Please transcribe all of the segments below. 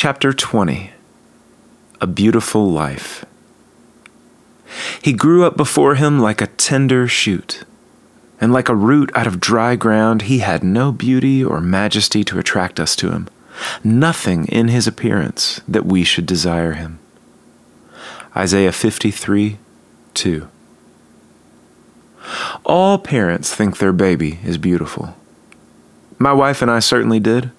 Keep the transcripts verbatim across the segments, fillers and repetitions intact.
Chapter twenty. A Beautiful Life. He grew up before him like a tender shoot, and like a root out of dry ground, he had no beauty or majesty to attract us to him, nothing in his appearance that we should desire him. Isaiah fifty-three, two. All parents think their baby is beautiful. My wife and I certainly did.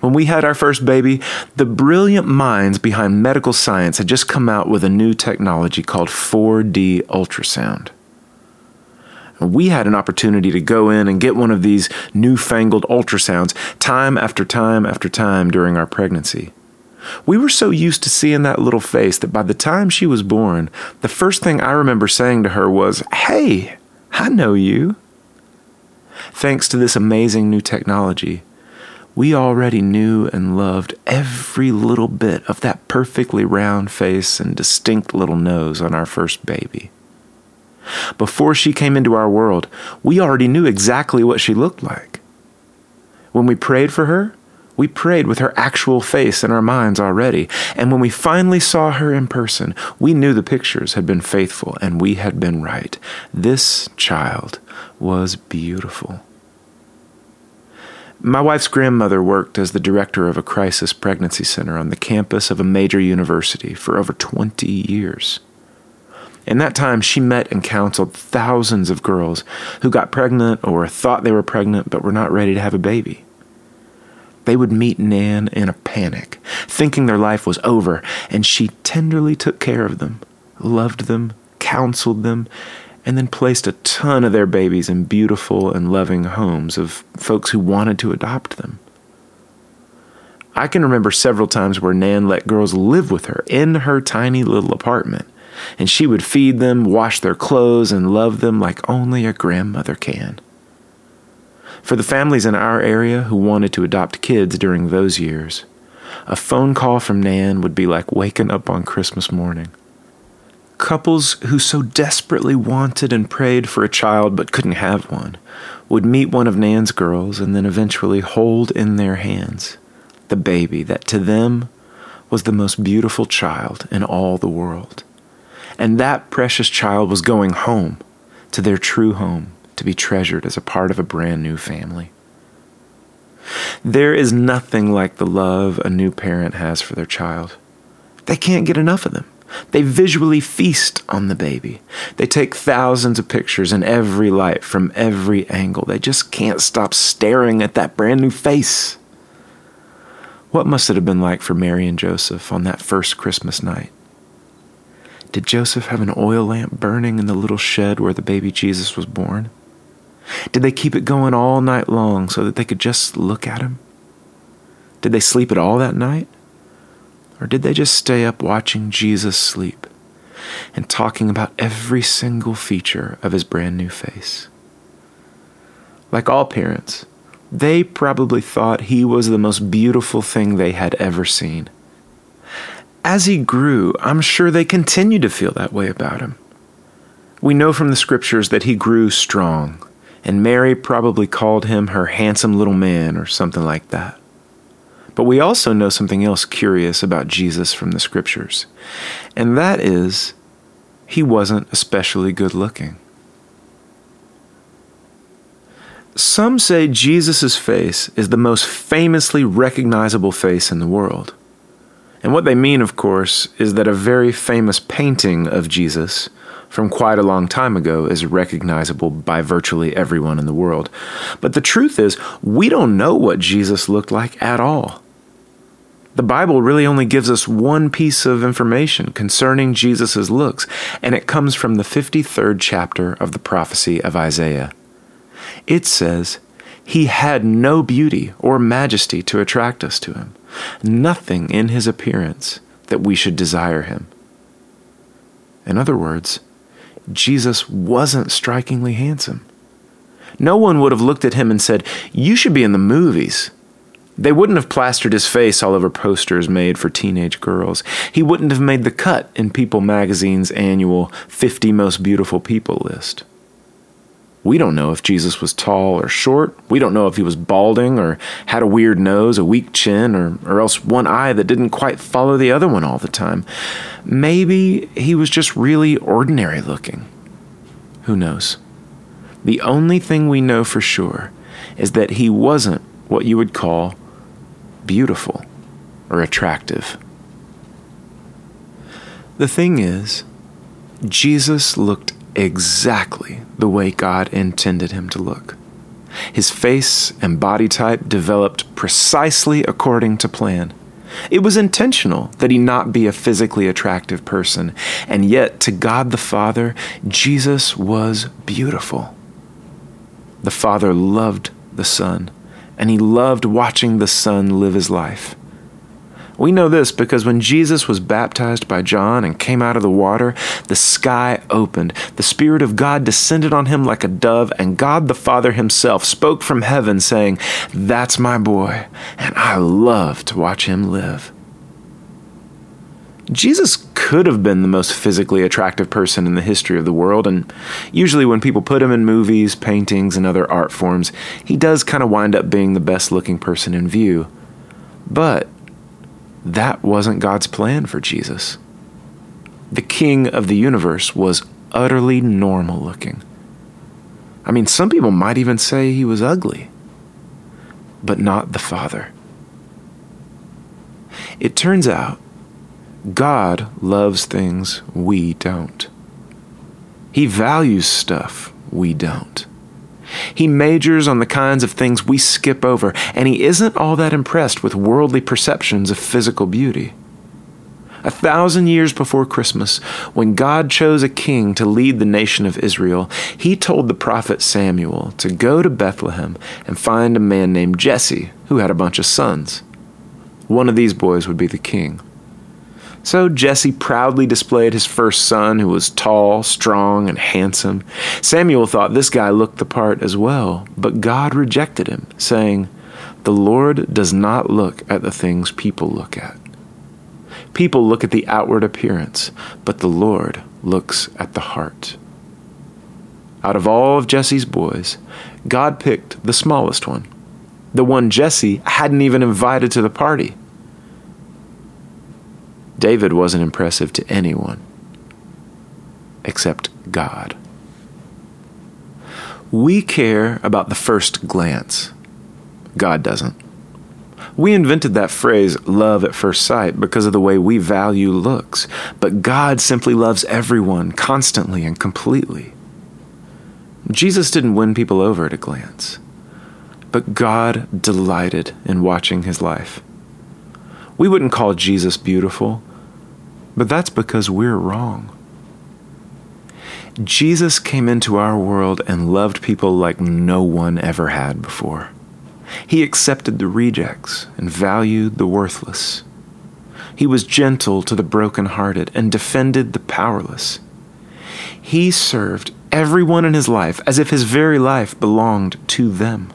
When we had our first baby, the brilliant minds behind medical science had just come out with a new technology called four D ultrasound. We had an opportunity to go in and get one of these newfangled ultrasounds time after time after time during our pregnancy. We were so used to seeing that little face that by the time she was born, the first thing I remember saying to her was, "Hey, I know you." Thanks to this amazing new technology, we already knew and loved every little bit of that perfectly round face and distinct little nose on our first baby. Before she came into our world, we already knew exactly what she looked like. When we prayed for her, we prayed with her actual face in our minds already, and when we finally saw her in person, we knew the pictures had been faithful and we had been right. This child was beautiful. My wife's grandmother worked as the director of a crisis pregnancy center on the campus of a major university for over twenty years. In that time, she met and counseled thousands of girls who got pregnant or thought they were pregnant but were not ready to have a baby. They would meet Nan in a panic, thinking their life was over, and she tenderly took care of them, loved them, counseled them, and then placed a ton of their babies in beautiful and loving homes of folks who wanted to adopt them. I can remember several times where Nan let girls live with her in her tiny little apartment, and she would feed them, wash their clothes, and love them like only a grandmother can. For the families in our area who wanted to adopt kids during those years, a phone call from Nan would be like waking up on Christmas morning. Couples who so desperately wanted and prayed for a child but couldn't have one would meet one of Nan's girls and then eventually hold in their hands the baby that to them was the most beautiful child in all the world. And that precious child was going home to their true home to be treasured as a part of a brand new family. There is nothing like the love a new parent has for their child. They can't get enough of them. They visually feast on the baby. They take thousands of pictures in every light from every angle. They just can't stop staring at that brand new face. What must it have been like for Mary and Joseph on that first Christmas night? Did Joseph have an oil lamp burning in the little shed where the baby Jesus was born? Did they keep it going all night long so that they could just look at him? Did they sleep at all that night? Or did they just stay up watching Jesus sleep and talking about every single feature of his brand new face? Like all parents, they probably thought he was the most beautiful thing they had ever seen. As he grew, I'm sure they continued to feel that way about him. We know from the scriptures that he grew strong, and Mary probably called him her handsome little man or something like that. But we also know something else curious about Jesus from the scriptures, and that is he wasn't especially good looking. Some say Jesus' face is the most famously recognizable face in the world. And what they mean, of course, is that a very famous painting of Jesus from quite a long time ago is recognizable by virtually everyone in the world. But the truth is, we don't know what Jesus looked like at all. The Bible really only gives us one piece of information concerning Jesus' looks, and it comes from the fifty-third chapter of the prophecy of Isaiah. It says, "He had no beauty or majesty to attract us to him, nothing in his appearance that we should desire him." In other words, Jesus wasn't strikingly handsome. No one would have looked at him and said, "You should be in the movies." They wouldn't have plastered his face all over posters made for teenage girls. He wouldn't have made the cut in People magazine's annual fifty Most Beautiful People list. We don't know if Jesus was tall or short. We don't know if he was balding or had a weird nose, a weak chin, or, or else one eye that didn't quite follow the other one all the time. Maybe he was just really ordinary looking. Who knows? The only thing we know for sure is that he wasn't what you would call beautiful or attractive. The thing is, Jesus looked exactly the way God intended him to look. His face and body type developed precisely according to plan. It was intentional that he not be a physically attractive person, and yet to God the Father, Jesus was beautiful. The Father loved the Son, and he loved watching the Son live his life. We know this because when Jesus was baptized by John and came out of the water, the sky opened. The Spirit of God descended on him like a dove, and God the Father himself spoke from heaven saying, "That's my boy, and I love to watch him live." Jesus could have been the most physically attractive person in the history of the world, and usually when people put him in movies, paintings, and other art forms, he does kind of wind up being the best-looking person in view. But that wasn't God's plan for Jesus. The King of the universe was utterly normal looking. I mean, some people might even say he was ugly, but not the Father. It turns out God loves things we don't. He values stuff we don't. He majors on the kinds of things we skip over, and he isn't all that impressed with worldly perceptions of physical beauty. A thousand years before Christmas, when God chose a king to lead the nation of Israel, he told the prophet Samuel to go to Bethlehem and find a man named Jesse who had a bunch of sons. One of these boys would be the king. So Jesse proudly displayed his first son, who was tall, strong, and handsome. Samuel thought this guy looked the part as well, but God rejected him, saying, "The Lord does not look at the things people look at. People look at the outward appearance, but the Lord looks at the heart." Out of all of Jesse's boys, God picked the smallest one, the one Jesse hadn't even invited to the party. David wasn't impressive to anyone except God. We care about the first glance. God doesn't. We invented that phrase, love at first sight, because of the way we value looks. But God simply loves everyone constantly and completely. Jesus didn't win people over at a glance, but God delighted in watching his life. We wouldn't call Jesus beautiful, but that's because we're wrong. Jesus came into our world and loved people like no one ever had before. He accepted the rejects and valued the worthless. He was gentle to the brokenhearted and defended the powerless. He served everyone in his life as if his very life belonged to them.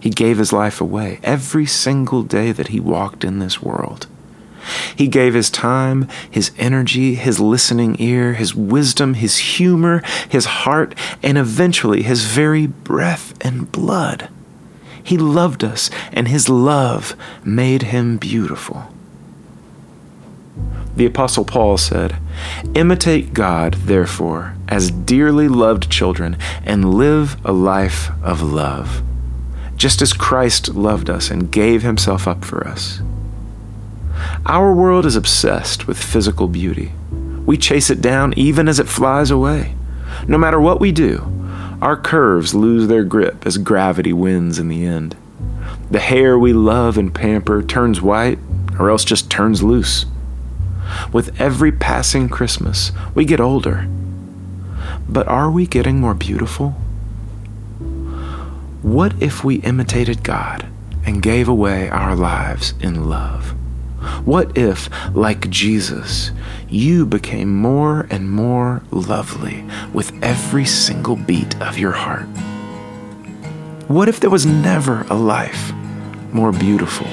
He gave his life away every single day that he walked in this world. He gave his time, his energy, his listening ear, his wisdom, his humor, his heart, and eventually his very breath and blood. He loved us, and his love made him beautiful. The Apostle Paul said, "Imitate God, therefore, as dearly loved children, and live a life of love, just as Christ loved us and gave himself up for us." Our world is obsessed with physical beauty. We chase it down even as it flies away. No matter what we do, our curves lose their grip as gravity wins in the end. The hair we love and pamper turns white or else just turns loose. With every passing Christmas, we get older. But are we getting more beautiful? What if we imitated God and gave away our lives in love? What if, like Jesus, you became more and more lovely with every single beat of your heart? What if there was never a life more beautiful?